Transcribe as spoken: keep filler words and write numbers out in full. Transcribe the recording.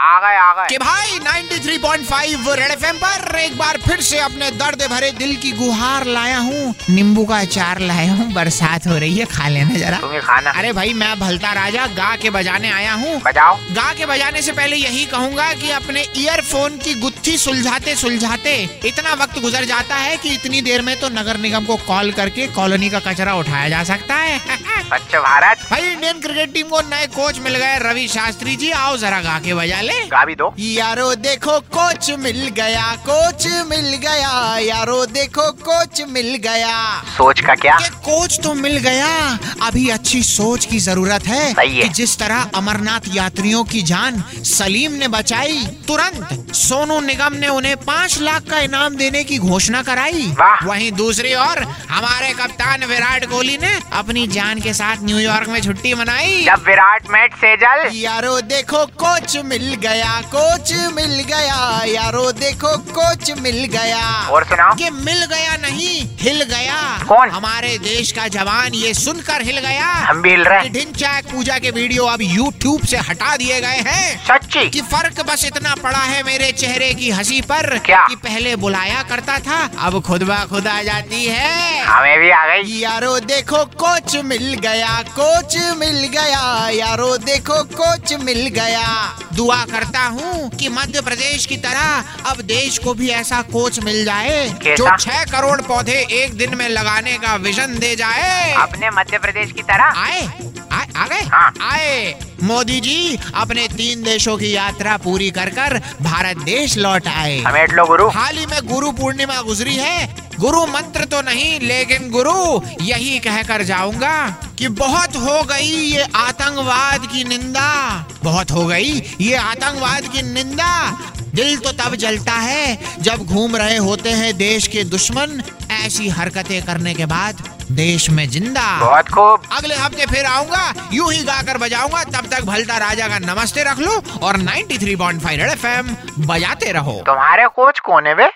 आ गए आ गए कि भाई ninety three point five Red FM पर एक बार फिर से अपने दर्द भरे दिल की गुहार लाया हूँ। नींबू का अचार लाया हूँ, बरसात हो रही है, खा लेना जरा। तुम्हें खाना? अरे भाई मैं भलता राजा गा के बजाने आया हूँ। बजाओ। गा के बजाने से पहले यही कहूँगा कि अपने ईयरफोन की गुत्थी सुलझाते सुलझाते इतना वक्त गुजर जाता है कि इतनी देर में तो नगर निगम को कॉल करके कॉलोनी का कचरा उठाया जा सकता है। अच्छा भारत भाई इंडियन क्रिकेट टीम को नए कोच मिल गए रवि शास्त्री जी, आओ जरा गा के बजा ले। गा भी दो। यारो देखो कोच मिल गया, कोच मिल गया, यारो देखो कोच मिल गया। सोच का क्या? कोच तो मिल गया, अभी अच्छी सोच की जरूरत है, सही है। कि जिस तरह अमरनाथ यात्रियों की जान सलीम ने बचाई, तुरंत सोनू निगम ने उन्हें पाँच लाख का इनाम देने की घोषणा कराई। वहीं दूसरी ओर हमारे कप्तान विराट कोहली ने अपनी जान के साथ न्यूयॉर्क में छुट्टी मनाई जब विराट मैच से जल। यारो देखो कोच मिल गया, कोच मिल गया, यारो देखो कोच मिल गया। और सुनाओ कि मिल गया नहीं हिल गया। कौन? हमारे देश का जवान ये सुनकर हिल गया। हम भी हिल रहे। ढिंचैक पूजा के वीडियो अब यूट्यूब से हटा दिए गए हैं। सच्ची? कि फर्क बस इतना पड़ा है मेरे चेहरे की हंसी पर। क्या? कि पहले बुलाया करता था, अब खुद ब खुद आ जाती है। हमें भी आ गई। यारो देखो कोच मिल गया, कोच मिल गया, यारो देखो कोच मिल गया। दुआ करता हूँ कि मध्य प्रदेश की तरह अब देश को भी ऐसा कोच मिल जाए जो छह करोड़ पौधे एक दिन में लगाने का विजन दे जाए। अपने मध्य प्रदेश की तरह आए आए आ गए हाँ। आए मोदी जी अपने तीन देशों की यात्रा पूरी कर कर भारत देश लौट आए। समेट लो गुरु। हाल ही में गुरु पूर्णिमा गुजरी है। गुरु मंत्र तो नहीं लेकिन गुरु यही कहकर जाऊंगा कि बहुत हो गई ये आतंकवाद की निंदा, बहुत हो गई ये आतंकवाद की निंदा। दिल तो तब जलता है जब घूम रहे होते हैं देश के दुश्मन ऐसी हरकतें करने के बाद देश में जिंदा। बहुत खूब। अगले हफ्ते फिर आऊंगा, यूं ही गाकर बजाऊंगा। तब तक भलता राजा का नमस्ते रख लो और ninety three point five Red F M बजाते रहो। तुम्हारे कोच कौन है बे?